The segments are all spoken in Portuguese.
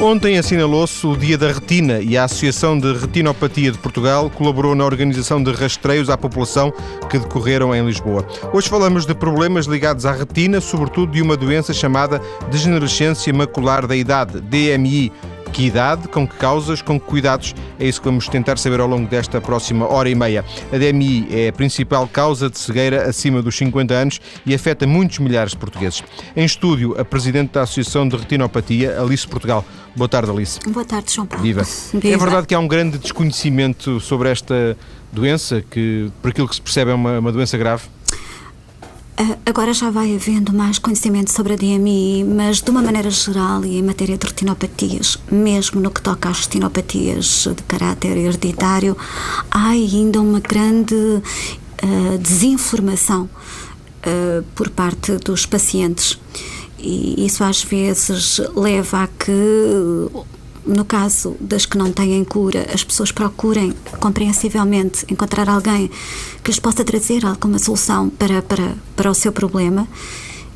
Ontem assinalou-se o Dia da Retina e a Associação de Retinopatia de Portugal colaborou na organização de rastreios à população que decorreram em Lisboa. Hoje falamos de problemas ligados à retina, sobretudo de uma doença chamada degenerescência macular da idade, DMI. Que idade, com que causas, com que cuidados? É isso que vamos tentar saber ao longo desta próxima hora e meia. A DMI é a principal causa de cegueira acima dos 50 anos e afeta muitos milhares de portugueses. Em estúdio, a Presidente da Associação de Retinopatia, Alice Portugal. Boa tarde, Alice. Boa tarde, João Paulo. Viva. É verdade que há um grande desconhecimento sobre esta doença, que, por aquilo que se percebe, é uma doença grave? Agora já vai havendo mais conhecimento sobre a DMI, mas de uma maneira geral e em matéria de retinopatias, mesmo no que toca às retinopatias de caráter hereditário, há ainda uma grande desinformação por parte dos pacientes. E isso às vezes leva a que, no caso das que não têm cura, as pessoas procurem, compreensivelmente, encontrar alguém que lhes possa trazer alguma solução para o seu problema.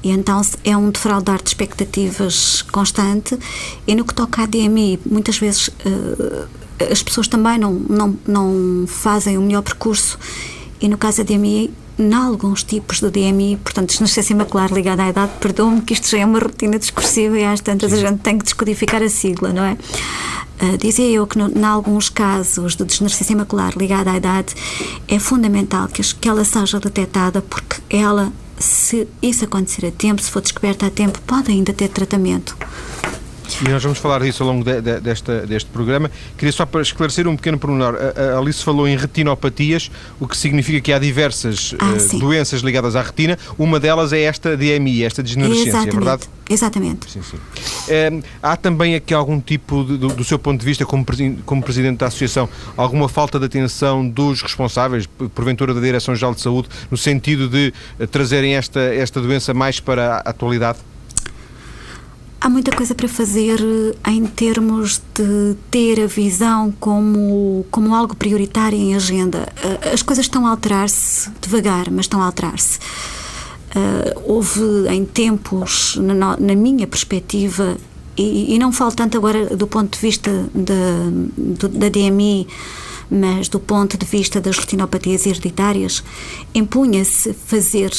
E então é um defraudar de expectativas constante. E no que toca à DMI, muitas vezes as pessoas também não fazem o melhor percurso. E no caso da DMI, em alguns tipos de DMI, portanto, degenerescência macular ligada à idade, perdoe-me que isto já é uma rotina discursiva e às tantas Sim. A gente tem que descodificar a sigla, não é? Dizia eu que em alguns casos de degenerescência macular ligada à idade é fundamental que ela seja detectada, porque ela, se isso acontecer a tempo, se for descoberta a tempo, pode ainda ter tratamento. E nós vamos falar disso ao longo deste programa. Queria só para esclarecer um pequeno pormenor. A Alice falou em retinopatias, o que significa que há diversas doenças ligadas à retina. Uma delas é esta DMI, esta degenerescência, é verdade? Exatamente. Sim. Há também aqui algum tipo, do seu ponto de vista, como Presidente da Associação, alguma falta de atenção dos responsáveis, porventura da Direção-Geral de Saúde, no sentido de trazerem esta doença mais para a atualidade? Há muita coisa para fazer em termos de ter a visão como algo prioritário em agenda. As coisas estão a alterar-se devagar, mas estão a alterar-se. Houve em tempos, na minha perspectiva, e não falo tanto agora do ponto de vista da DMI, mas do ponto de vista das retinopatias hereditárias, impunha-se fazer...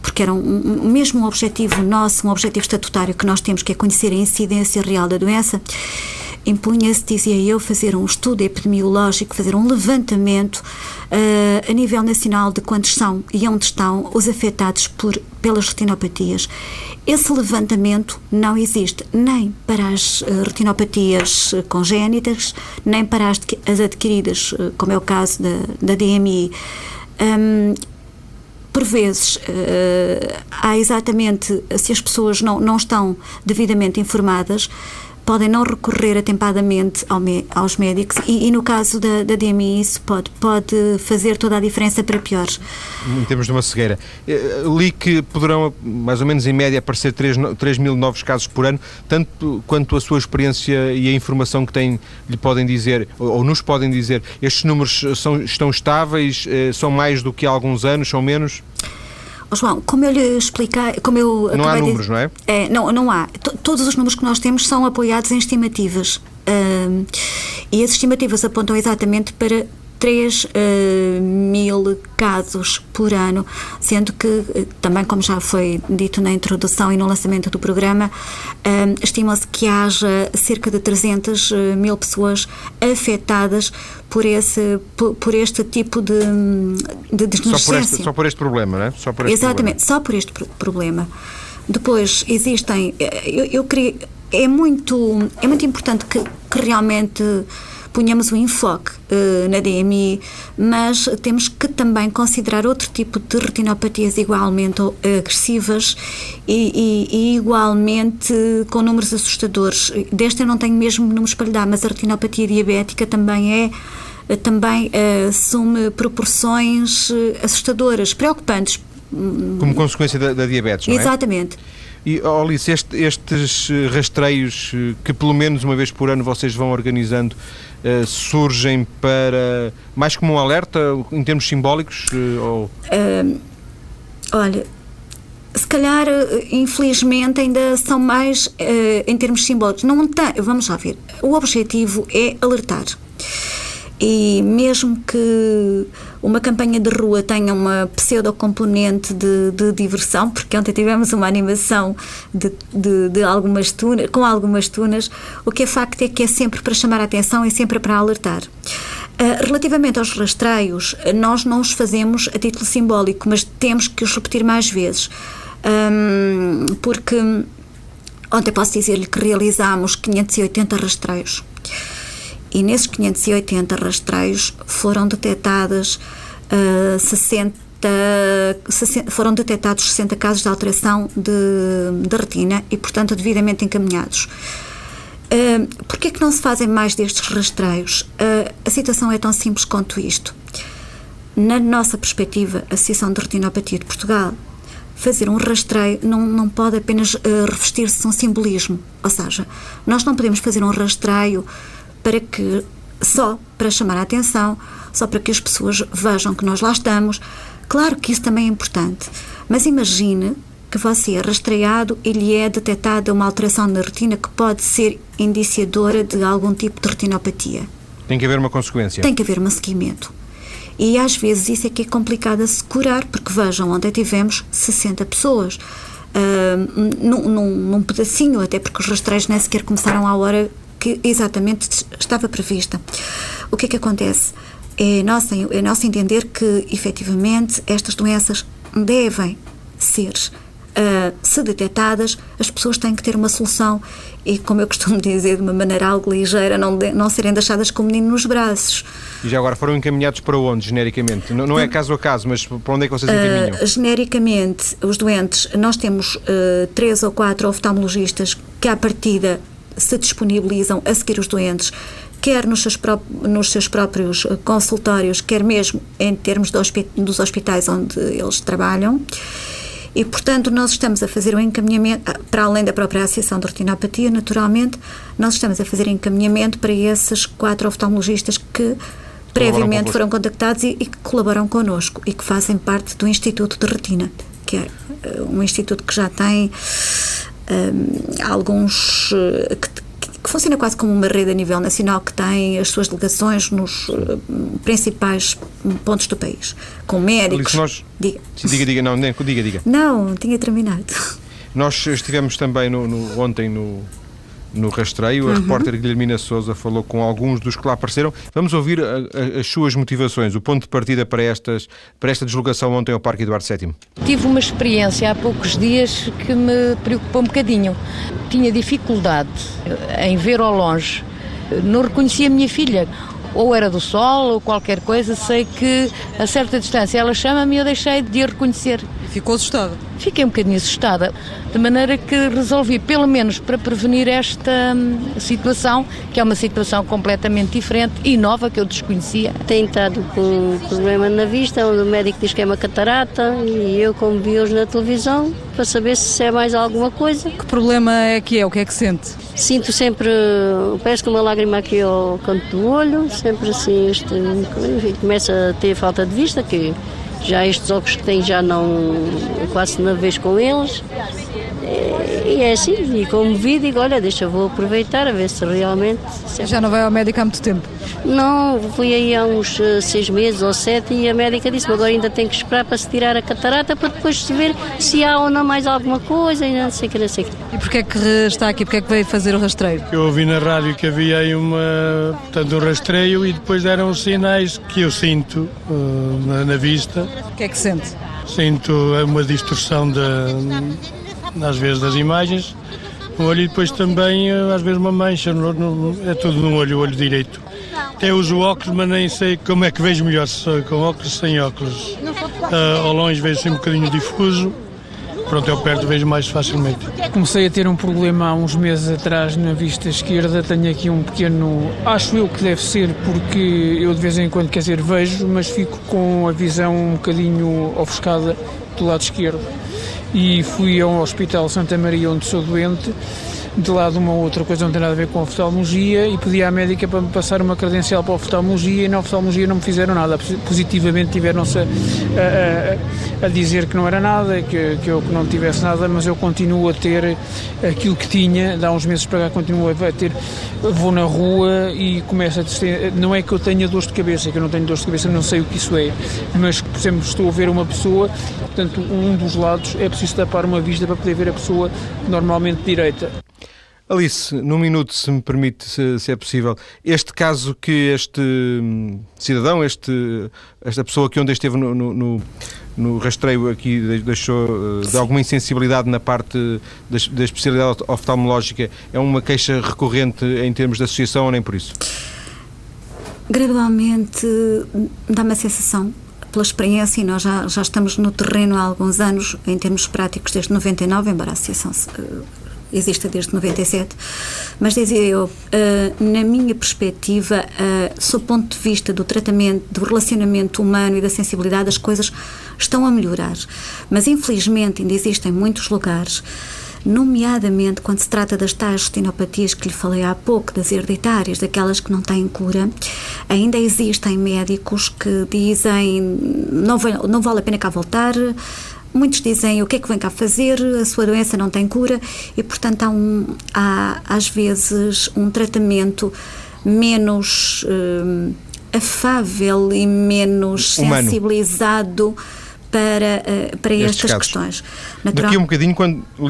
porque era mesmo um objetivo nosso, um objetivo estatutário que nós temos, que é conhecer a incidência real da doença, impunha-se, dizia eu, fazer um estudo epidemiológico, fazer um levantamento a nível nacional de quantos são e onde estão os afetados pelas retinopatias. Esse levantamento não existe nem para as retinopatias congénitas, nem para as adquiridas, como é o caso da DMI. Por vezes, há exatamente, se as pessoas não estão devidamente informadas, podem não recorrer atempadamente aos médicos e no caso da DMI, isso pode fazer toda a diferença para piores. Em termos de uma cegueira, li que poderão, mais ou menos em média, aparecer 3 mil novos casos por ano, tanto quanto a sua experiência e a informação que têm lhe podem dizer, ou nos podem dizer, estes números estão estáveis, são mais do que há alguns anos, são menos? João, como eu lhe expliquei... Não há números, não é? Não há. Todos os números que nós temos são apoiados em estimativas. E as estimativas apontam exatamente para 3 mil casos por ano, sendo que, também como já foi dito na introdução e no lançamento do programa, estima-se que haja cerca de 300 mil pessoas afetadas por este tipo de degenerescência. Só por este problema, não é? Exatamente, só por este problema. Depois, existem... Eu queria... É muito importante que realmente... Punhamos um enfoque na DMI, mas temos que também considerar outro tipo de retinopatias igualmente agressivas e igualmente com números assustadores. Desta eu não tenho mesmo números para lhe dar, mas a retinopatia diabética também assume proporções assustadoras, preocupantes. Como consequência da diabetes, não é? Exatamente. E, Alice, estes rastreios que pelo menos uma vez por ano vocês vão organizando surgem para... mais como um alerta, em termos simbólicos? Olha, calhar, infelizmente, ainda são mais em termos simbólicos. Não tem, vamos lá ver, o objetivo é alertar. E mesmo que uma campanha de rua tenha uma pseudo-componente de diversão, porque ontem tivemos uma animação de algumas tunas, com algumas tunas, o que é facto é que é sempre para chamar a atenção, é sempre para alertar. Relativamente aos rastreios, nós não os fazemos a título simbólico, mas temos que os repetir mais vezes, porque ontem posso dizer-lhe que realizámos 580 rastreios. E nesses 580 rastreios foram detectadas 60 casos de alteração de retina e, portanto, devidamente encaminhados. Porquê é que não se fazem mais destes rastreios? A situação é tão simples quanto isto. Na nossa perspectiva, a Associação de Retinopatia de Portugal, fazer um rastreio não pode apenas revestir-se de um simbolismo. Ou seja, nós não podemos fazer um rastreio para que, só para chamar a atenção, só para que as pessoas vejam que nós lá estamos. Claro que isso também é importante, mas imagine que você é rastreado e lhe é detectada uma alteração na retina que pode ser indiciadora de algum tipo de retinopatia. Tem que haver uma consequência. Tem que haver um seguimento. E às vezes isso é que é complicado a se curar, porque vejam, ontem tivemos 60 pessoas. Num pedacinho, até porque os rastreios nem sequer começaram à hora que exatamente estava prevista. O que é que acontece? É nosso entender que, efetivamente, estas doenças devem ser, se detectadas, as pessoas têm que ter uma solução e, como eu costumo dizer, de uma maneira algo ligeira, não serem deixadas com o menino nos braços. E já agora, foram encaminhados para onde, genericamente? Não é caso a caso, mas para onde é que vocês encaminham? Genericamente, os doentes, nós temos 3 ou 4 oftalmologistas que, à partida, se disponibilizam a seguir os doentes, quer nos seus próprios consultórios, quer mesmo em termos dos hospitais onde eles trabalham. E, portanto, nós estamos a fazer um encaminhamento, para além da própria Associação de Retinopatia, naturalmente, nós estamos a fazer encaminhamento para esses 4 oftalmologistas que previamente foram contactados e que colaboram connosco e que fazem parte do Instituto de Retina, que é um instituto que já tem... alguns que funciona quase como uma rede a nível nacional, que tem as suas delegações nos principais pontos do país, com médicos. Alice, diga. Não, tinha terminado. Nós estivemos também ontem no rastreio, a repórter Guilhermina Sousa falou com alguns dos que lá apareceram. Vamos ouvir as suas motivações, o ponto de partida para esta deslocação ontem ao Parque Eduardo VII. Tive uma experiência há poucos dias que me preocupou um bocadinho. Tinha dificuldade em ver ao longe. Não reconhecia a minha filha. Ou era do sol, ou qualquer coisa, sei que a certa distância ela chama-me e eu deixei de a reconhecer. Ficou assustada? Fiquei um bocadinho assustada, de maneira que resolvi, pelo menos para prevenir esta situação, que é uma situação completamente diferente e nova, que eu desconhecia. Tem estado com problema na vista, onde o médico diz que é uma catarata, e eu, como vi hoje na televisão, para saber se é mais alguma coisa. Que problema é que é? O que é que sente? Sinto sempre, parece que uma lágrima aqui ao canto do olho, sempre assim, começa a ter falta de vista, que já estes óculos que tenho já não, quase na vez com eles, e é assim, e como vi, digo, olha, vou aproveitar a ver se realmente... Sempre. Já não vai ao médico há muito tempo? Não, fui aí há uns 6 meses ou 7 e a médica disse, agora ainda tenho que esperar para se tirar a catarata, para depois se ver se há ou não mais alguma coisa, e não sei o que. E porquê é que está aqui, porquê é que veio fazer o rastreio? Eu ouvi na rádio que havia aí um rastreio e depois deram os sinais que eu sinto na vista. O que é que sente? Sinto uma distorção, às vezes, das imagens no olho, e depois também, às vezes, uma mancha, é tudo no olho, o olho direito. Até uso óculos, mas nem sei como é que vejo melhor, se com óculos, sem óculos. Ao longe vejo sempre um bocadinho difuso, pronto, eu perto vejo mais facilmente. Comecei a ter um problema há uns meses atrás na vista esquerda, tenho aqui um pequeno, acho eu que deve ser, porque eu de vez em quando, vejo, mas fico com a visão um bocadinho ofuscada do lado esquerdo. E fui ao Hospital Santa Maria, onde sou doente, de lado uma outra coisa, não tem nada a ver com a oftalmologia, e pedi à médica para me passar uma credencial para a oftalmologia, e na oftalmologia não me fizeram nada, positivamente tiveram-se a dizer que não era nada, que eu não tivesse nada, mas eu continuo a ter aquilo que tinha, de há uns meses para cá continuo a ter, vou na rua e começo a ter, não é que eu tenha dores de cabeça, que eu não tenho dores de cabeça, não sei o que isso é, mas por exemplo estou a ver uma pessoa, portanto um dos lados é preciso tapar uma vista para poder ver a pessoa normalmente direita. Alice, num minuto, se me permite, se é possível, este caso que este cidadão, esta pessoa que ontem esteve no rastreio aqui deixou de alguma insensibilidade na parte da especialidade oftalmológica, é uma queixa recorrente em termos de associação ou nem por isso? Gradualmente dá-me a sensação, pela experiência, e nós já estamos no terreno há alguns anos, em termos práticos desde 99, embora a associação existe desde 97, mas dizia eu, na minha perspectiva, sob o ponto de vista do tratamento, do relacionamento humano e da sensibilidade, as coisas estão a melhorar. Mas, infelizmente, ainda existem muitos lugares, nomeadamente quando se trata das tais retinopatias que lhe falei há pouco, das hereditárias, daquelas que não têm cura, ainda existem médicos que dizem não vale a pena cá voltar. Muitos dizem o que é que vem cá fazer, a sua doença não tem cura e, portanto, há às vezes um tratamento menos afável e menos humano, sensibilizado para estas questões. Daqui um bocadinho,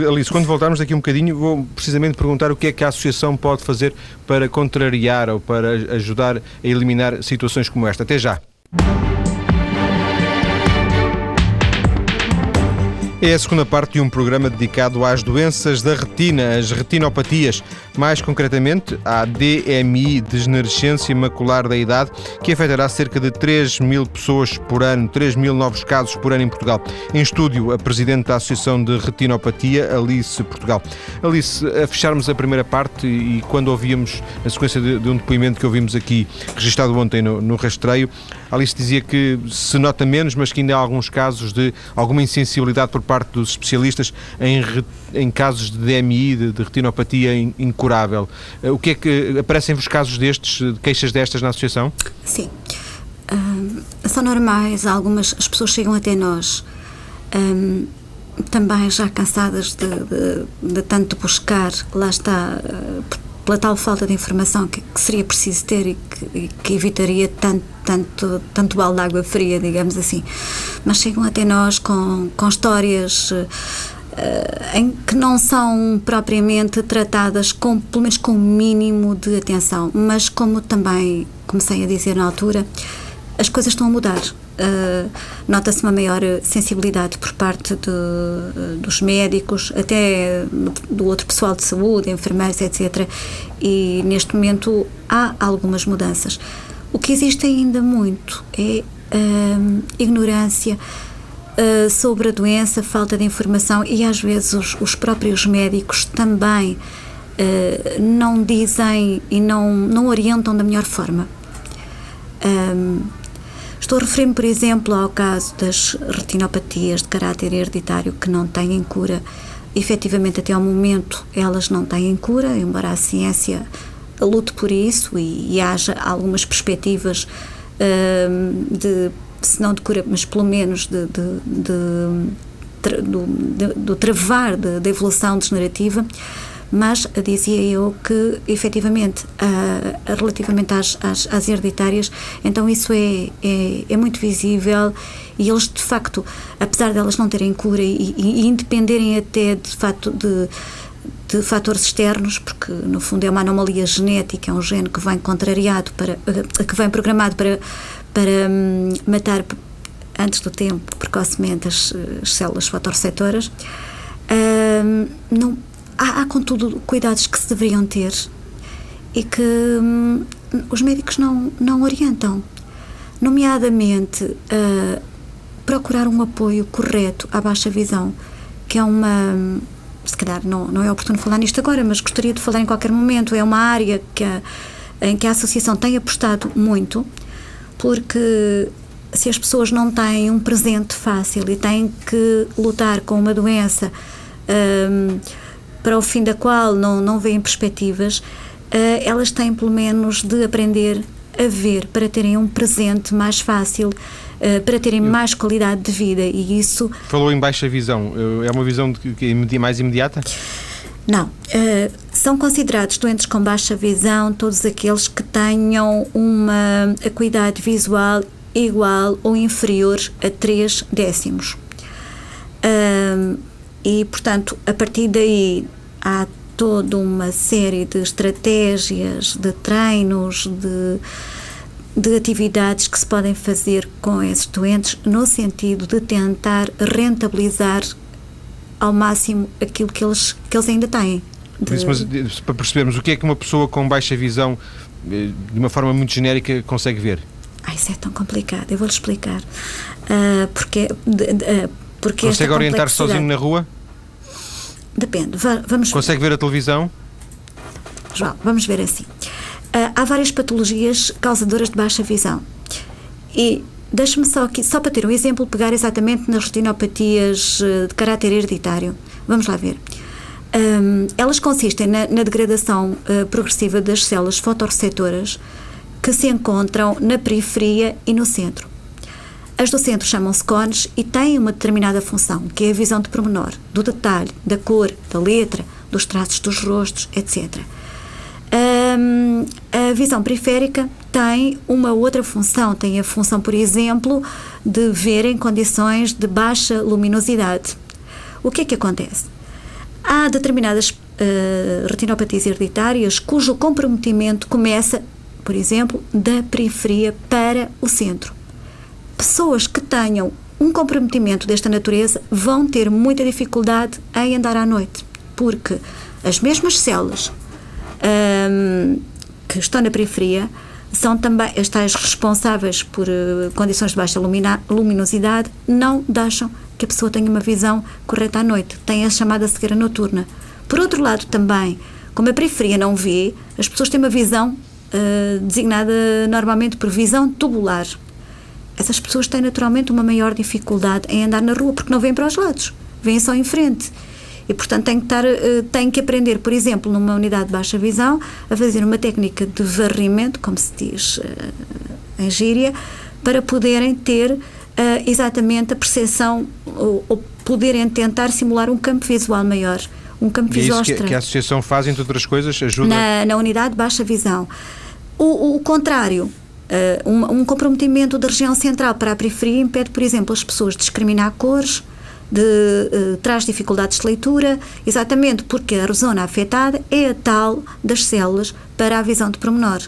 Alice, quando voltarmos daqui um bocadinho, vou precisamente perguntar o que é que a associação pode fazer para contrariar ou para ajudar a eliminar situações como esta. Até já. É a segunda parte de um programa dedicado às doenças da retina, as retinopatias, mais concretamente à DMI, degenerescência macular da idade, que afetará cerca de 3 mil pessoas por ano, 3 mil novos casos por ano em Portugal. Em estúdio, a Presidente da Associação de Retinopatia, Alice Portugal. Alice, a fecharmos a primeira parte e quando ouvíamos, na sequência de um depoimento que ouvimos aqui, registado ontem no rastreio, Alice dizia que se nota menos, mas que ainda há alguns casos de alguma insensibilidade por parte dos especialistas em casos de DMI, de retinopatia incurável. O que é que aparecem-vos casos destes, queixas destas na associação? Sim. São normais, as pessoas chegam até nós também já cansadas de tanto buscar, lá está, pela tal falta de informação que seria preciso ter e que evitaria tanto balde de água fria, digamos assim. Mas chegam até nós com histórias em que não são propriamente tratadas, pelo menos com o mínimo de atenção. Mas como também comecei a dizer na altura, as coisas estão a mudar. Nota-se uma maior sensibilidade por parte dos médicos, até do outro pessoal de saúde, enfermeiros, etc. E neste momento há algumas mudanças. O que existe ainda muito é ignorância sobre a doença, falta de informação, e às vezes os próprios médicos também não dizem e não orientam da melhor forma. Estou a referir-me, por exemplo, ao caso das retinopatias de caráter hereditário que não têm cura. Efetivamente, até ao momento, elas não têm cura, embora a ciência lute por isso e haja algumas perspectivas de, se não de cura, mas pelo menos do travar da evolução degenerativa. Mas dizia eu que, efetivamente, relativamente às hereditárias, então isso é muito visível e eles, de facto, apesar de elas não terem cura e independerem até, de facto, de fatores externos, porque, no fundo, é uma anomalia genética, é um gene que vem contrariado, que vem programado para matar, antes do tempo, precocemente, as células fotorreceptoras, não... Há, contudo, cuidados que se deveriam ter e que os médicos não orientam. Nomeadamente, procurar um apoio correto à baixa visão, que é uma... Se calhar não é oportuno falar nisto agora, mas gostaria de falar em qualquer momento. É uma área em que a associação tem apostado muito, porque se as pessoas não têm um presente fácil e têm que lutar com uma doença para o fim da qual não veem perspectivas, elas têm pelo menos de aprender a ver para terem um presente mais fácil, para terem mais qualidade de vida, e isso... Falou em baixa visão, é uma visão de mais imediata? Não, são considerados doentes com baixa visão todos aqueles que tenham uma acuidade visual igual ou inferior a 3 décimos. E, portanto, a partir daí há toda uma série de estratégias, de treinos, de atividades que se podem fazer com esses doentes no sentido de tentar rentabilizar ao máximo aquilo que eles ainda têm. Mas, para percebermos, o que é que uma pessoa com baixa visão, de uma forma muito genérica, consegue ver? Isso é tão complicado, eu vou-lhe explicar. Porque consegue orientar sozinho na rua? Depende, vamos ver. Consegue ver a televisão? João, vamos ver assim. Há várias patologias causadoras de baixa visão. E deixe-me só aqui, só para ter um exemplo, pegar exatamente nas retinopatias de caráter hereditário. Vamos lá ver. Elas consistem na degradação progressiva das células fotorreceptoras que se encontram na periferia e no centro. As do centro chamam-se cones e têm uma determinada função, que é a visão de pormenor, do detalhe, da cor, da letra, dos traços dos rostos, etc. A visão periférica tem uma outra função, tem a função, por exemplo, de ver em condições de baixa luminosidade. O que é que acontece? Há determinadas retinopatias hereditárias cujo comprometimento começa, por exemplo, da periferia para o centro. Pessoas que tenham um comprometimento desta natureza vão ter muita dificuldade em andar à noite, porque as mesmas células que estão na periferia são também as tais responsáveis por condições de baixa luminosidade, não deixam que a pessoa tenha uma visão correta à noite, tem a chamada cegueira noturna. Por outro lado também, como a periferia não vê, as pessoas têm uma visão designada normalmente por visão tubular. Essas pessoas têm naturalmente uma maior dificuldade em andar na rua porque não vêm para os lados, vêm só em frente. E, portanto, têm que aprender, por exemplo, numa unidade de baixa visão, a fazer uma técnica de varrimento, como se diz em gíria, para poderem ter exatamente a percepção ou poderem tentar simular um campo visual maior, um campo visual estranho. É isso que a associação faz, entre outras coisas, ajuda? Na unidade de baixa visão. O contrário, um comprometimento da região central para a periferia impede, por exemplo, as pessoas de discriminar cores, traz dificuldades de leitura, exatamente porque a zona afetada é a tal das células para a visão de pormenor.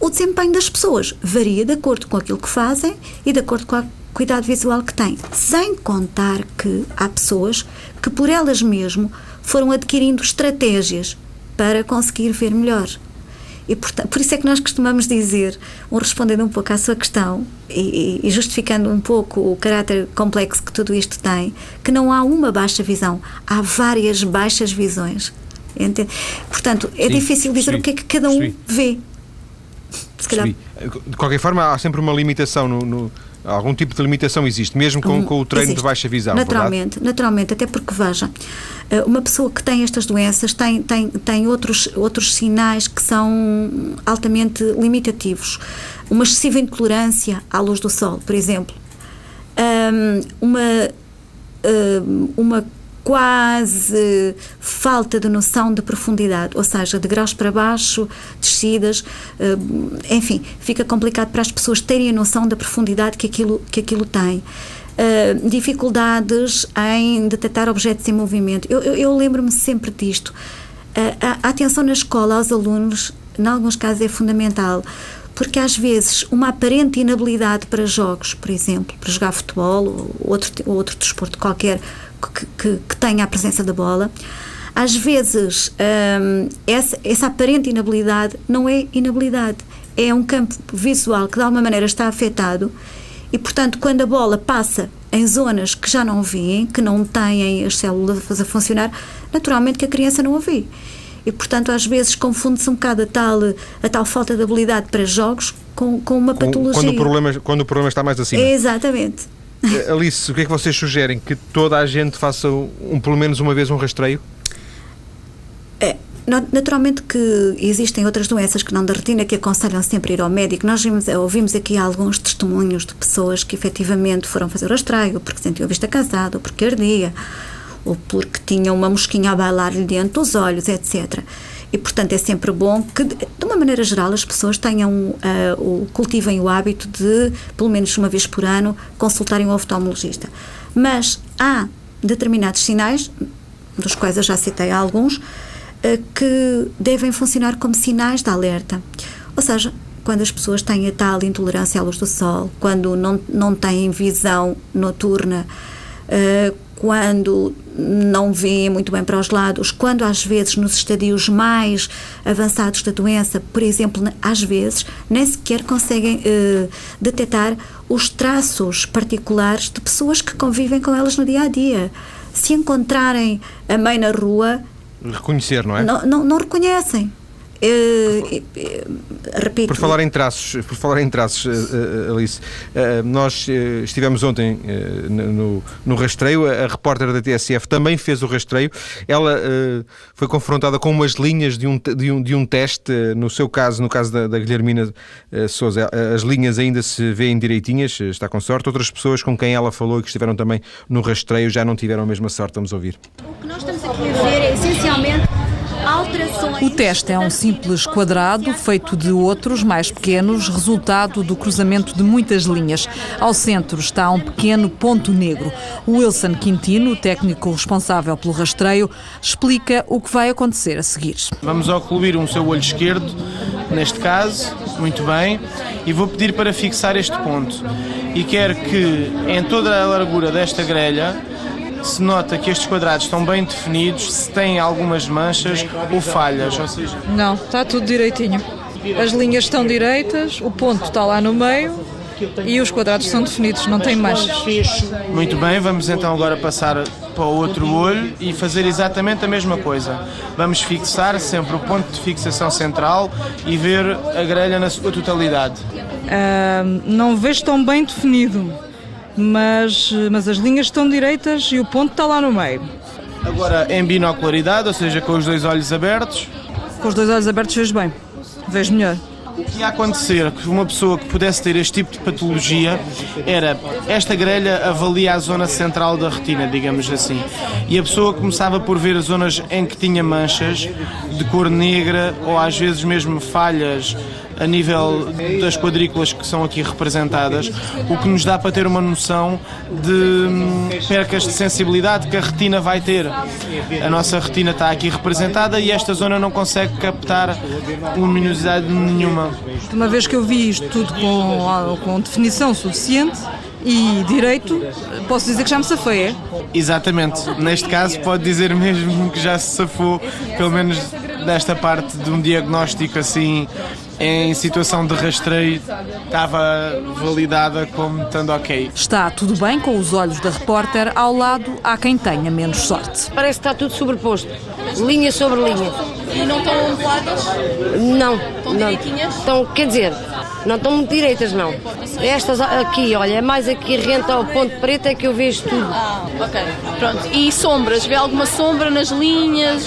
O desempenho das pessoas varia de acordo com aquilo que fazem e de acordo com a cuidado visual que têm, sem contar que há pessoas que por elas mesmo foram adquirindo estratégias para conseguir ver melhor. E, portanto, por isso é que nós costumamos dizer, respondendo um pouco à sua questão e justificando um pouco o caráter complexo que tudo isto tem, que não há uma baixa visão, há várias baixas visões. Entende? Portanto, é difícil dizer o que é que cada um vê. Se calhar... De qualquer forma, há sempre uma limitação no... Algum tipo de limitação existe, mesmo com o treino existe. De baixa visão, naturalmente, verdade? Naturalmente, até porque, veja, uma pessoa que tem estas doenças tem outros sinais que são altamente limitativos. Uma excessiva intolerância à luz do sol, por exemplo. Uma quase falta de noção de profundidade, ou seja, de graus para baixo, descidas, enfim, fica complicado para as pessoas terem a noção da profundidade que aquilo tem. Dificuldades em detectar objetos em movimento. Eu lembro-me sempre disto. A atenção na escola aos alunos, em alguns casos, é fundamental, porque às vezes uma aparente inabilidade para jogos, por exemplo, para jogar futebol ou outro desporto qualquer, que tenha a presença da bola, às vezes essa aparente inabilidade não é inabilidade, é um campo visual que de alguma maneira está afetado e, portanto, quando a bola passa em zonas que já não vêem, que não têm as células a funcionar, naturalmente que a criança não a vê. E, portanto, às vezes confunde-se um bocado a tal falta de habilidade para jogos com uma patologia. Quando o problema está mais acima. Exatamente. Alice, o que é que vocês sugerem? Que toda a gente faça pelo menos uma vez um rastreio? Naturalmente que existem outras doenças que não da retina que aconselham sempre ir ao médico. Nós ouvimos aqui alguns testemunhos de pessoas que efetivamente foram fazer o rastreio porque sentiam a vista cansada, ou porque ardia, ou porque tinham uma mosquinha a bailar-lhe dentro dos olhos, etc. E, portanto, é sempre bom que, de uma maneira geral, as pessoas tenham, cultivem o hábito de, pelo menos uma vez por ano, consultarem um oftalmologista. Mas há determinados sinais, dos quais eu já citei alguns, que devem funcionar como sinais de alerta. Ou seja, quando as pessoas têm a tal intolerância à luz do sol, quando não têm visão noturna, quando não vêem muito bem para os lados, quando às vezes nos estadios mais avançados da doença, por exemplo, às vezes nem sequer conseguem detectar os traços particulares de pessoas que convivem com elas no dia-a-dia. Se encontrarem a mãe na rua... Reconhecer, não é? Não reconhecem. Repito. Por falar em traços, Alice, nós estivemos ontem no rastreio, a repórter da TSF também fez o rastreio, ela foi confrontada com umas linhas de um teste, no caso da Guilhermina Sousa, as linhas ainda se vêem direitinhas, está com sorte, outras pessoas com quem ela falou e que estiveram também no rastreio já não tiveram a mesma sorte, vamos ouvir. O que nós estamos aqui a ver é essencialmente alterações. O teste é um simples quadrado feito de outros mais pequenos, resultado do cruzamento de muitas linhas. Ao centro está um pequeno ponto negro. O Wilson Quintino, técnico responsável pelo rastreio, explica o que vai acontecer a seguir. Vamos ocluir o seu olho esquerdo, neste caso, muito bem, e vou pedir para fixar este ponto. E quero que, em toda a largura desta grelha, se nota que estes quadrados estão bem definidos, se têm algumas manchas ou falhas, ou seja... Não, está tudo direitinho. As linhas estão direitas, o ponto está lá no meio e os quadrados são definidos, não tem manchas. Muito bem, vamos então agora passar para o outro olho e fazer exatamente a mesma coisa. Vamos fixar sempre o ponto de fixação central e ver a grelha na sua totalidade. Não vejo tão bem definido. Mas as linhas estão direitas e o ponto está lá no meio. Agora em binocularidade, ou seja, com os dois olhos abertos. Com os dois olhos abertos vejo bem, vejo melhor. O que ia acontecer que uma pessoa que pudesse ter este tipo de patologia era, esta grelha avalia a zona central da retina, digamos assim, e a pessoa começava por ver as zonas em que tinha manchas de cor negra ou às vezes mesmo falhas a nível das quadrículas que são aqui representadas, o que nos dá para ter uma noção de percas de sensibilidade que a retina vai ter. A nossa retina está aqui representada e esta zona não consegue captar luminosidade nenhuma. Uma vez que eu vi isto tudo com definição suficiente e direito, posso dizer que já me safei, é? Exatamente. Neste caso pode dizer mesmo que já se safou, pelo menos desta parte de um diagnóstico assim... Em situação de rastreio, estava validada como estando ok. Está tudo bem com os olhos da repórter, ao lado há quem tenha menos sorte. Parece que está tudo sobreposto, linha sobre linha. E não estão onduladas? Não. Estão direitinhas? Estão, quer dizer, não estão muito direitas, não. Estas aqui, olha, mais aqui rente ao ponto preto é que eu vejo tudo. Ah, ok. Pronto. E sombras? Vê alguma sombra nas linhas?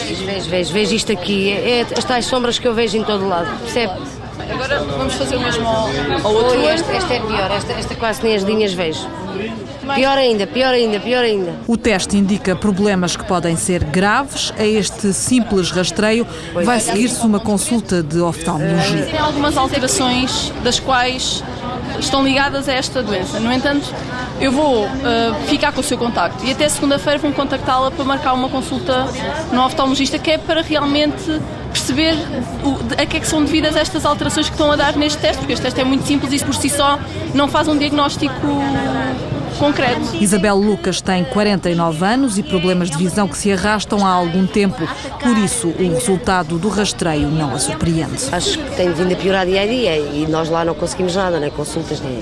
Vejo isto aqui. É as tais sombras que eu vejo em todo lado, percebe? Agora vamos fazer o mesmo ao outro. Oh, esta é pior, esta quase nem as linhas vejo. Pior ainda. O teste indica problemas que podem ser graves. A este simples rastreio vai seguir-se uma consulta de oftalmologia. Existem algumas alterações das quais estão ligadas a esta doença. No entanto, eu vou ficar com o seu contacto e até segunda-feira vou contactá-la para marcar uma consulta no oftalmologista, que é para realmente perceber a que é que são devidas estas alterações que estão a dar neste teste, porque este teste é muito simples e por si só não faz um diagnóstico concreto. Isabel Lucas tem 49 anos e problemas de visão que se arrastam há algum tempo. Por isso, o resultado do rastreio não a surpreende. Acho que tem vindo a piorar dia a dia e nós lá não conseguimos nada, nem consultas, nem...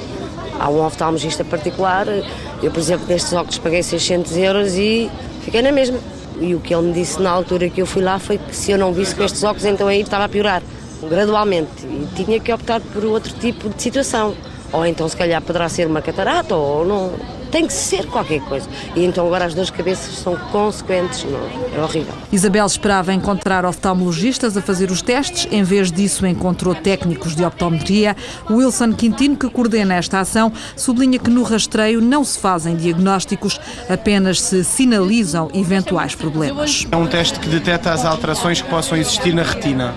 Há um oftalmologista particular, eu, por exemplo, nestes óculos paguei 600 euros e fiquei na mesma. E o que ele me disse na altura que eu fui lá foi que se eu não visse com estes óculos, então aí estava a piorar, gradualmente. E tinha que optar por outro tipo de situação. Ou então, se calhar, poderá ser uma catarata ou não. Tem que ser qualquer coisa. E então agora as dores de cabeça são consequentes. Não, é horrível. Isabel esperava encontrar oftalmologistas a fazer os testes. Em vez disso, encontrou técnicos de optometria. Wilson Quintino, que coordena esta ação, sublinha que no rastreio não se fazem diagnósticos, apenas se sinalizam eventuais problemas. É um teste que detecta as alterações que possam existir na retina.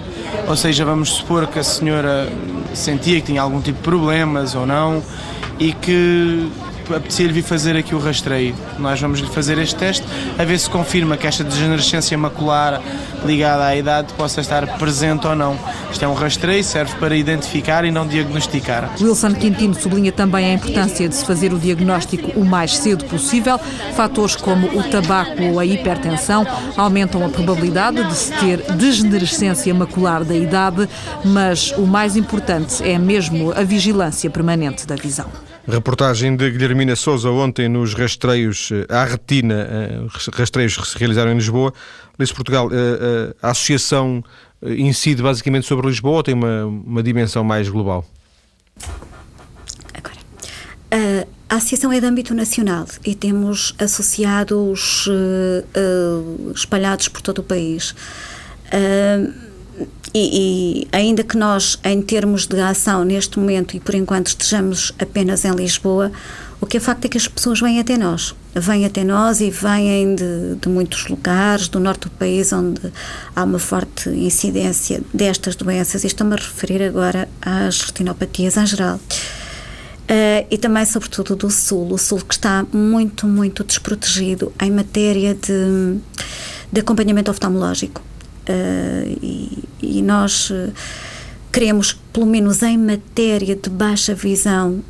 Ou seja, vamos supor que a senhora sentia que tinha algum tipo de problemas ou não e que apetecia-lhe vir fazer aqui o rastreio. Nós vamos lhe fazer este teste a ver se confirma que esta degenerescência macular ligada à idade possa estar presente ou não. Isto é um rastreio, serve para identificar e não diagnosticar. Wilson Quintino sublinha também a importância de se fazer o diagnóstico o mais cedo possível. Fatores como o tabaco ou a hipertensão aumentam a probabilidade de se ter degenerescência macular da idade, mas o mais importante é mesmo a vigilância permanente da visão. Reportagem de Guilhermina Sousa ontem nos rastreios à retina, rastreios que se realizaram em Lisboa. Alice Portugal, a associação incide basicamente sobre Lisboa ou tem uma dimensão mais global? Agora, a associação é de âmbito nacional e temos associados espalhados por todo o país. E ainda que nós, em termos de ação, neste momento e por enquanto estejamos apenas em Lisboa, o que é facto é que as pessoas vêm até nós e vêm de muitos lugares do norte do país onde há uma forte incidência destas doenças, e estou-me a referir agora às retinopatias em geral, e também sobretudo do sul, o sul que está muito, muito desprotegido em matéria de acompanhamento oftalmológico. E nós queremos, pelo menos em matéria de baixa visão,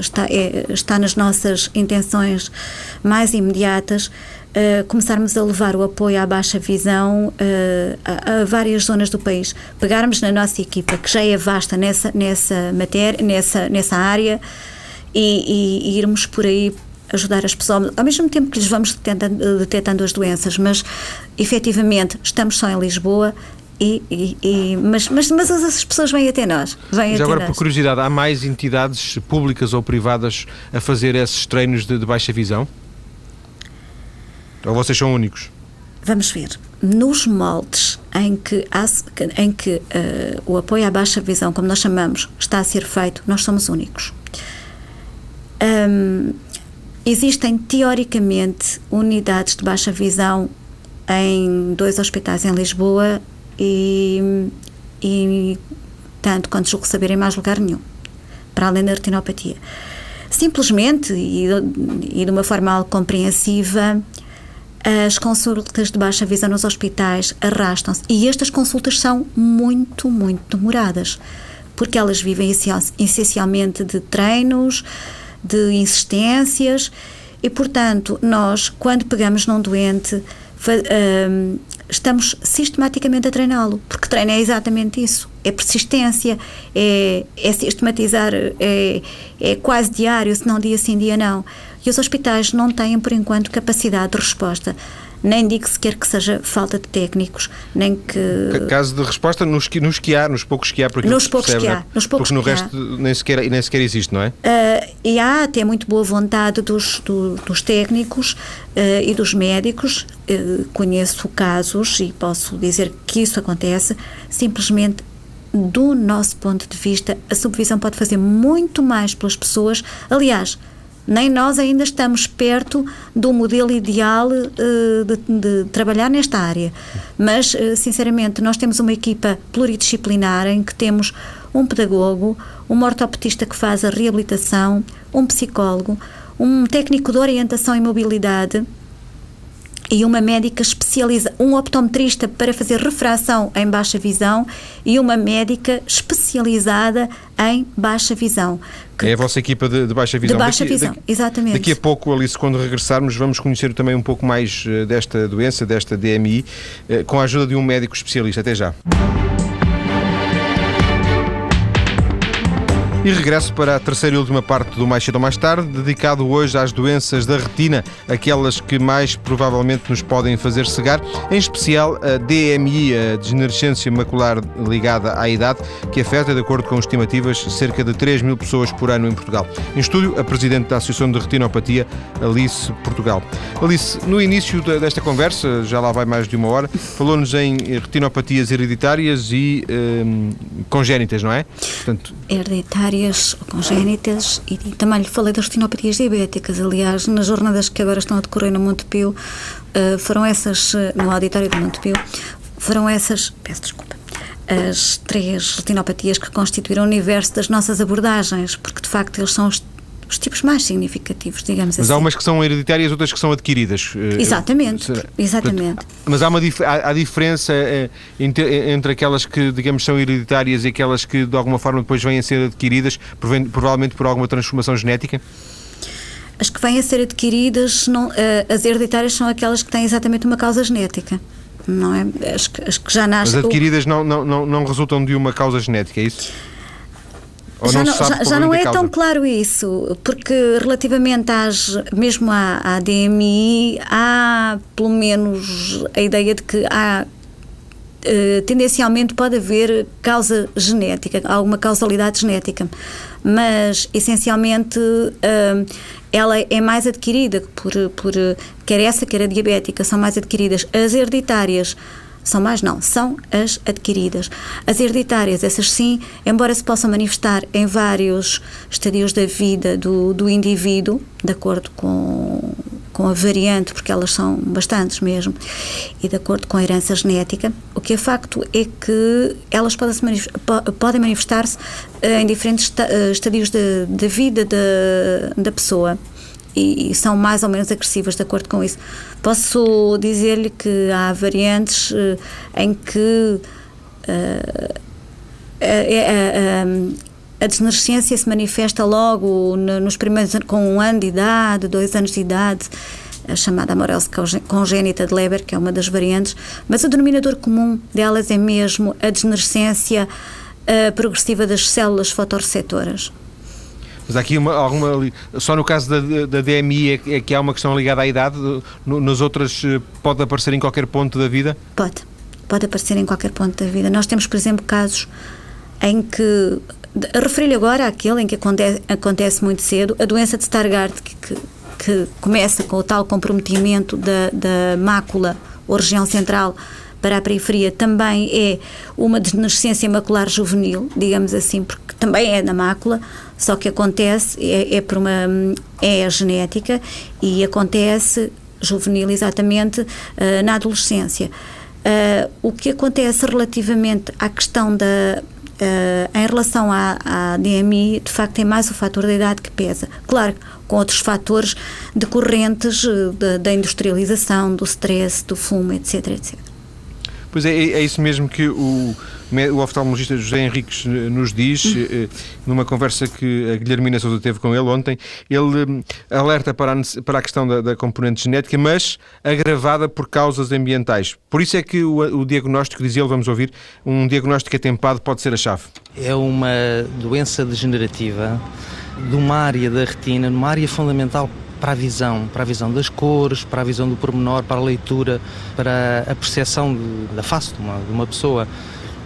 está nas nossas intenções mais imediatas, começarmos a levar o apoio à baixa visão a várias zonas do país, pegarmos na nossa equipa, que já é vasta nessa matéria, nessa área, e irmos por aí ajudar as pessoas, ao mesmo tempo que lhes vamos detectando as doenças, mas efetivamente estamos só em Lisboa, mas as pessoas vêm até nós. Agora, por curiosidade, há mais entidades públicas ou privadas a fazer esses treinos de baixa visão? Ou vocês são únicos? Vamos ver. Nos moldes em que o apoio à baixa visão, como nós chamamos, está a ser feito, nós somos únicos. Existem, teoricamente, unidades de baixa visão em 2 hospitais em Lisboa e tanto quanto julgo saber, em mais lugar nenhum, para além da retinopatia. Simplesmente, e de uma forma algo compreensiva, as consultas de baixa visão nos hospitais arrastam-se. E estas consultas são muito, muito demoradas, porque elas vivem essencialmente de treinos, de insistências, e portanto nós, quando pegamos num doente, estamos sistematicamente a treiná-lo, porque treino é exatamente isso, é persistência, é sistematizar, é quase diário, se não dia sim, dia não, e os hospitais não têm por enquanto capacidade de resposta. Nem digo sequer que seja falta de técnicos, nem que... Caso de resposta nos que há, nos poucos que há, porque nos poucos percebe, que há, né? Nos poucos, porque no que resto há. Nem sequer existe, não é? E há até muito boa vontade dos técnicos e dos médicos. Conheço casos, e posso dizer que isso acontece, simplesmente do nosso ponto de vista, a subvisão pode fazer muito mais pelas pessoas. Aliás, nem nós ainda estamos perto do modelo ideal de trabalhar nesta área. Mas, sinceramente, nós temos uma equipa pluridisciplinar em que temos um pedagogo, um ortopedista que faz a reabilitação, um psicólogo, um técnico de orientação e mobilidade e uma médica especializada, um optometrista para fazer refração em baixa visão e uma médica especializada em baixa visão. É a vossa equipa de baixa visão. Exatamente. Daqui a pouco, Alice, quando regressarmos, vamos conhecer também um pouco mais desta doença, desta DMI, com a ajuda de um médico especialista. Até já. E regresso para a terceira e última parte do Mais Cedo ou Mais Tarde, dedicado hoje às doenças da retina, aquelas que mais provavelmente nos podem fazer cegar, em especial a DMI, a degenerescência macular ligada à idade, que afeta, de acordo com estimativas, cerca de 3 mil pessoas por ano em Portugal. Em estúdio, a Presidente da Associação de Retinopatia, Alice Portugal. Alice, no início desta conversa, já lá vai mais de uma hora, falou-nos em retinopatias hereditárias e congénitas, não é? Portanto... hereditárias, congénitas, e também lhe falei das retinopatias diabéticas. Aliás, nas jornadas que agora estão a decorrer no Montepeu, foram essas, no auditório do Montepeu, foram essas, peço desculpa, as três retinopatias que constituíram o universo das nossas abordagens, porque de facto eles são os tipos mais significativos, digamos. Mas assim, há umas que são hereditárias, outras que são adquiridas. Exatamente, exatamente. Mas há uma há diferença entre aquelas que, digamos, são hereditárias e aquelas que, de alguma forma, depois vêm a ser adquiridas, provavelmente por alguma transformação genética? As que vêm a ser adquiridas, não, as hereditárias são aquelas que têm exatamente uma causa genética. Não é? As que já nascem... As adquiridas não resultam de uma causa genética, é isso? Já não é tão claro isso, porque relativamente mesmo à DMI, há pelo menos a ideia de que há tendencialmente pode haver causa genética, alguma causalidade genética, mas essencialmente ela é mais adquirida, por quer essa, quer a diabética, são mais adquiridas. As hereditárias são as adquiridas. As hereditárias, essas sim, embora se possam manifestar em vários estadios da vida do indivíduo, de acordo com a variante, porque elas são bastantes mesmo, e de acordo com a herança genética, o que é facto é que elas podem manifestar-se em diferentes estadios da vida da pessoa. E são mais ou menos agressivas, de acordo com isso. Posso dizer-lhe que há variantes em que a degenerescência se manifesta logo nos primeiros anos, com 1 ano de idade, 2 anos de idade, a chamada Amaurose congénita de Leber, que é uma das variantes, mas o denominador comum delas é mesmo a degenerescência progressiva das células fotorreceptoras. Mas há aqui só no caso da DMI é que há uma questão ligada à idade? Nas outras pode aparecer em qualquer ponto da vida? Pode aparecer em qualquer ponto da vida. Nós temos, por exemplo, casos em que, referi-lhe agora àquele em que acontece muito cedo, a doença de Stargardt, que começa com o tal comprometimento da mácula ou região central para a periferia, também é uma degenerescência macular juvenil, digamos assim, porque também é na mácula, só que acontece, é genética, e acontece juvenil exatamente na adolescência. O que acontece relativamente à questão em relação à DMI, de facto é mais o fator da idade que pesa. Claro, com outros fatores decorrentes da industrialização, do stress, do fumo, etc, etc. Pois é isso mesmo que o oftalmologista José Henriques nos diz, numa conversa que a Guilhermina Sousa teve com ele ontem. Ele alerta para a questão da componente genética, mas agravada por causas ambientais. Por isso é que o diagnóstico, diz ele, vamos ouvir, um diagnóstico atempado pode ser a chave. É uma doença degenerativa de uma área da retina, numa área fundamental para a visão das cores, para a visão do pormenor, para a leitura, para a percepção da face de uma pessoa,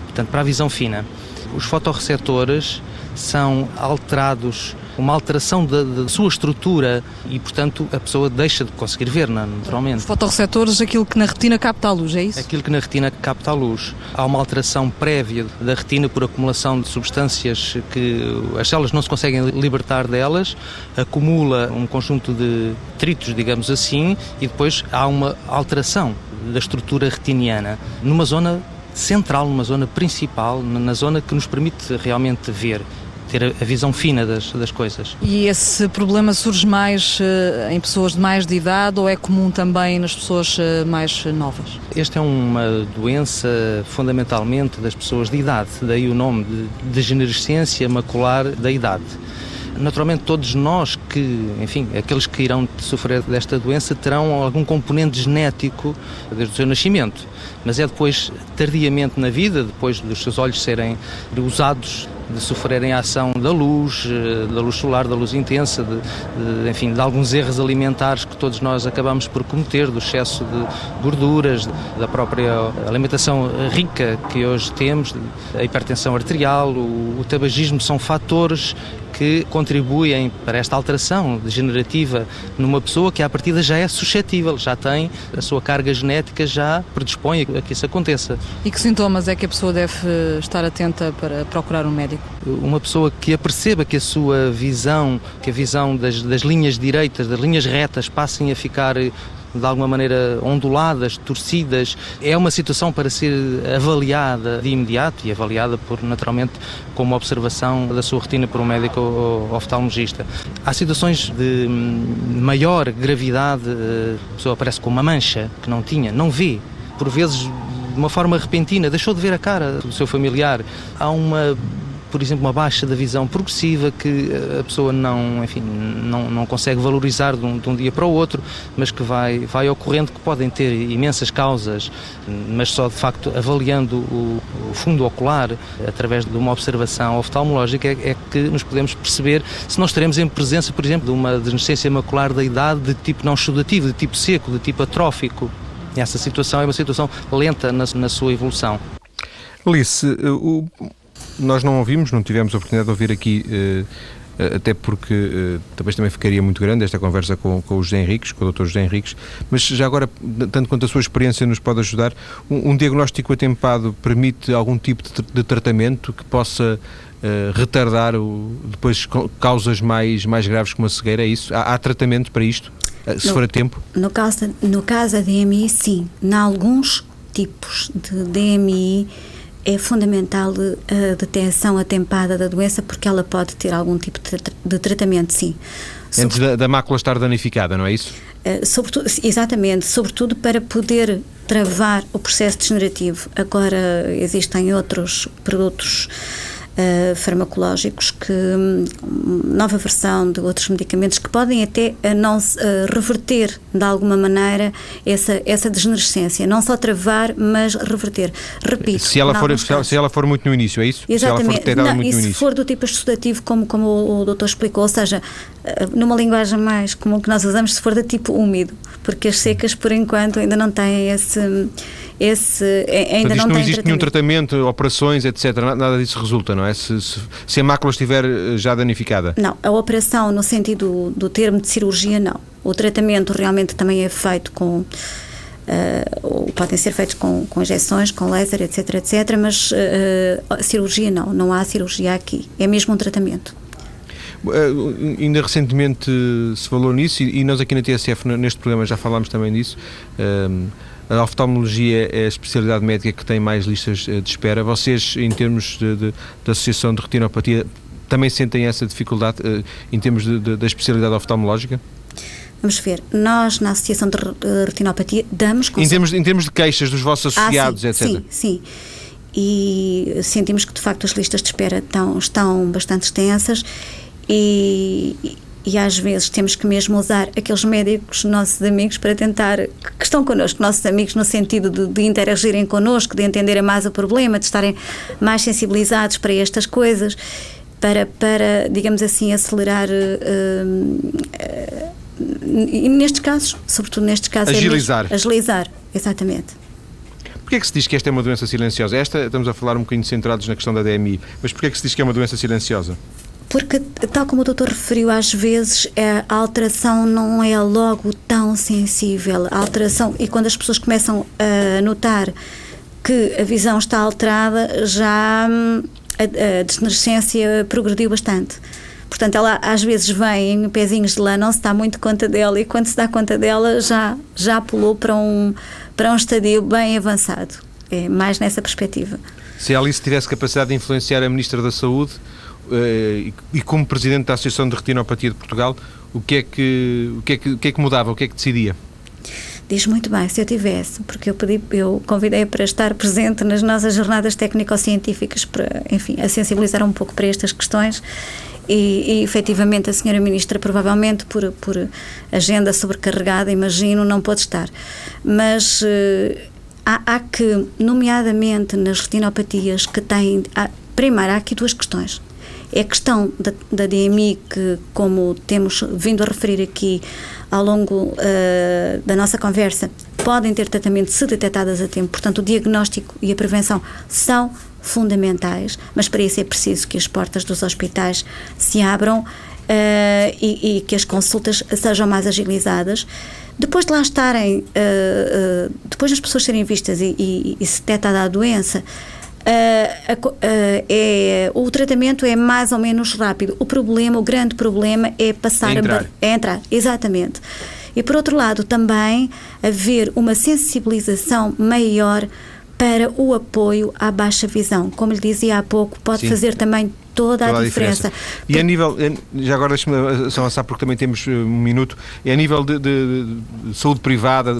portanto, para a visão fina. Os fotorreceptores são alterados, uma alteração da sua estrutura, e, portanto, a pessoa deixa de conseguir ver, naturalmente. Os fotorreceptores, aquilo que na retina capta a luz, é isso? Aquilo que na retina capta a luz. Há uma alteração prévia da retina por acumulação de substâncias que as células não se conseguem libertar delas, acumula um conjunto de detritos, digamos assim, e depois há uma alteração da estrutura retiniana numa zona central, numa zona principal, na zona que nos permite realmente ver, ter a visão fina das coisas. E esse problema surge mais em pessoas de mais de idade, ou é comum também nas pessoas mais novas? Esta é uma doença fundamentalmente das pessoas de idade, daí o nome de degenerescência macular da idade. Naturalmente, todos nós aqueles que irão sofrer desta doença terão algum componente genético desde o seu nascimento, mas é depois, tardiamente na vida, depois dos seus olhos serem usados de sofrerem a ação da luz solar, da luz intensa, enfim, de alguns erros alimentares que todos nós acabamos por cometer, do excesso de gorduras, da própria alimentação rica que hoje temos, a hipertensão arterial, o tabagismo, são fatores que contribuem para esta alteração degenerativa numa pessoa que à partida já é suscetível, já tem a sua carga genética, já predispõe a que isso aconteça. E que sintomas é que a pessoa deve estar atenta para procurar um médico? Uma pessoa que aperceba que a sua visão, que a visão das linhas direitas, das linhas retas, passem a ficar de alguma maneira onduladas, torcidas, é uma situação para ser avaliada de imediato e avaliada por, naturalmente, com uma observação da sua retina por um médico oftalmologista. Há situações de maior gravidade, a pessoa aparece com uma mancha que não tinha, não vê, por vezes de uma forma repentina, deixou de ver a cara do seu familiar. Há por exemplo, uma baixa da visão progressiva que a pessoa não consegue valorizar de um dia para o outro, mas que vai ocorrendo, que podem ter imensas causas, mas só de facto avaliando o fundo ocular através de uma observação oftalmológica é que nos podemos perceber se nós estaremos em presença, por exemplo, de uma degenerescência macular da idade de tipo não exudativo, de tipo seco, de tipo atrófico. Essa situação é uma situação lenta na sua evolução. Alice, nós não ouvimos, não tivemos a oportunidade de ouvir aqui, até porque talvez também ficaria muito grande esta conversa com o José Henriques, com o Dr. José Henriques, mas já agora, tanto quanto a sua experiência nos pode ajudar, um diagnóstico atempado permite algum tipo de tratamento que possa retardar depois causas mais graves como a cegueira, é isso? Há tratamento para isto, se for a tempo? No caso da DMI, sim. Em alguns tipos de DMI, é fundamental a detecção atempada da doença, porque ela pode ter algum tipo de tratamento, sim. Antes da mácula estar danificada, não é isso? Sobretudo para poder travar o processo degenerativo. Agora existem outros produtos farmacológicos, que nova versão de outros medicamentos que podem até reverter de alguma maneira essa degenerescência, não só travar, mas reverter. Repito, se ela for muito no início, é isso? Exatamente. Se ela for muito no início. Se for do tipo sedativo, como o doutor explicou, ou seja, numa linguagem mais comum que nós usamos, se for de tipo úmido, porque as secas por enquanto ainda não têm ainda não tem existe nenhum tratamento, operações, etc. Nada disso resulta, não é? Se a mácula estiver já danificada. Não, a operação no sentido do termo de cirurgia, não. O tratamento realmente também é feito com... podem ser feitos com injeções, com laser, etc. Mas a cirurgia não há cirurgia aqui. É mesmo um tratamento. Ainda recentemente se falou nisso e nós aqui na TSF, neste programa, já falámos também disso. A oftalmologia é a especialidade médica que tem mais listas de espera. Vocês, em termos da Associação de Retinopatia, também sentem essa dificuldade em termos da especialidade oftalmológica? Vamos ver. Nós, na Associação de Retinopatia, damos consulta. Em termos de queixas dos vossos associados, sim, etc. Sim. E sentimos que, de facto, as listas de espera estão bastante extensas e às vezes temos que mesmo usar aqueles médicos, nossos amigos, para tentar, que estão connosco, nossos amigos no sentido de interagirem connosco, de entenderem mais o problema, de estarem mais sensibilizados para estas coisas, para digamos assim, acelerar, e nestes casos, sobretudo nestes casos... Agilizar. É mesmo, agilizar, exatamente. Porquê é que se diz que esta é uma doença silenciosa? Estamos a falar um bocadinho centrados na questão da DMI, mas porquê é que se diz que é uma doença silenciosa? Porque, tal como o doutor referiu, às vezes a alteração não é logo tão sensível. A alteração, e quando as pessoas começam a notar que a visão está alterada, já a degenerescência progrediu bastante. Portanto, ela às vezes vem em pezinhos de lã, não se dá muito conta dela, e quando se dá conta dela, já pulou para um estadio bem avançado. É mais nessa perspectiva. Se a Alice tivesse capacidade de influenciar a Ministra da Saúde, e como Presidente da Associação de Retinopatia de Portugal, o que é que mudava, o que é que decidia? Diz muito bem, se eu tivesse, porque eu convidei para estar presente nas nossas jornadas técnico-científicas para, enfim, a sensibilizar um pouco para estas questões e efetivamente a senhora Ministra provavelmente por agenda sobrecarregada, imagino, não pode estar, mas há que, nomeadamente nas retinopatias que têm... Primeiro, há aqui duas questões. É a questão da DMI que, como temos vindo a referir aqui ao longo da nossa conversa, podem ter tratamento se detectadas a tempo. Portanto, o diagnóstico e a prevenção são fundamentais, mas para isso é preciso que as portas dos hospitais se abram e que as consultas sejam mais agilizadas. Depois de lá estarem, depois das pessoas serem vistas e se detectada a doença, o tratamento é mais ou menos rápido. O problema, o grande problema é passar entrar, exatamente. E por outro lado também haver uma sensibilização maior para o apoio à baixa visão. Como lhe dizia há pouco, pode Sim. fazer também toda a diferença. E a nível, já agora deixe-me só avançar porque também temos um minuto, é a nível de saúde privada,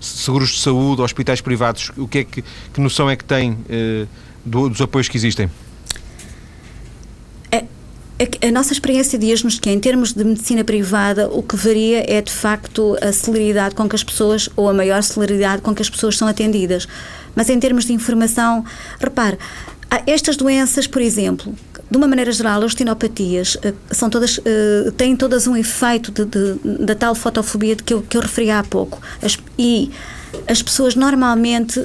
seguros de saúde, hospitais privados, o que é que noção é que tem dos apoios que existem? A nossa experiência diz-nos que, em termos de medicina privada, o que varia é, de facto, a celeridade com que as pessoas, ou a maior celeridade com que as pessoas são atendidas. Mas, em termos de informação, repare, estas doenças, por exemplo, de uma maneira geral, as retinopatias têm todas um efeito da tal fotofobia de que eu referi há pouco. As pessoas normalmente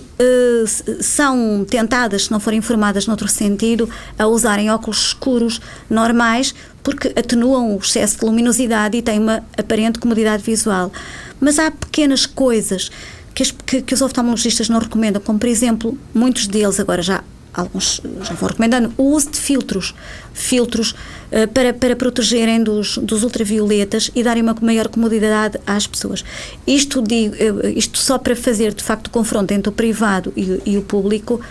são tentadas, se não forem informadas noutro sentido, a usarem óculos escuros normais porque atenuam o excesso de luminosidade e têm uma aparente comodidade visual. Mas há pequenas coisas que os oftalmologistas não recomendam, como por exemplo, muitos deles agora já, alguns já vão recomendando, o uso de filtros para protegerem dos ultravioletas e darem uma maior comodidade às pessoas. Isto só para fazer, de facto, o confronto entre o privado e o público.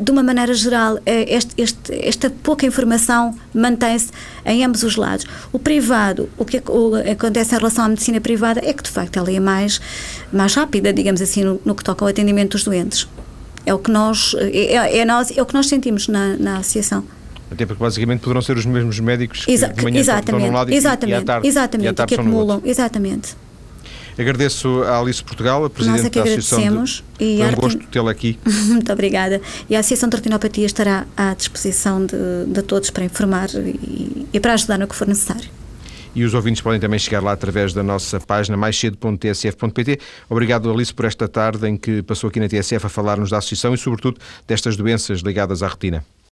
De uma maneira geral, esta pouca informação mantém-se em ambos os lados. O privado, o que acontece em relação à medicina privada é que, de facto, ela é mais rápida, digamos assim, no que toca ao atendimento dos doentes. É o que nós sentimos na associação. Até porque basicamente poderão ser os mesmos médicos que de manhã estão num lado e à tarde estão no outro. Exatamente. Agradeço à Alice Portugal, a Presidente da Associação. É um gosto tê-la aqui. Muito obrigada. E a Associação de Retinopatia estará à disposição de todos para informar e para ajudar no que for necessário. E os ouvintes podem também chegar lá através da nossa página maiscedo.tsf.pt. Obrigado, Alice, por esta tarde em que passou aqui na TSF a falar-nos da associação e, sobretudo, destas doenças ligadas à retina.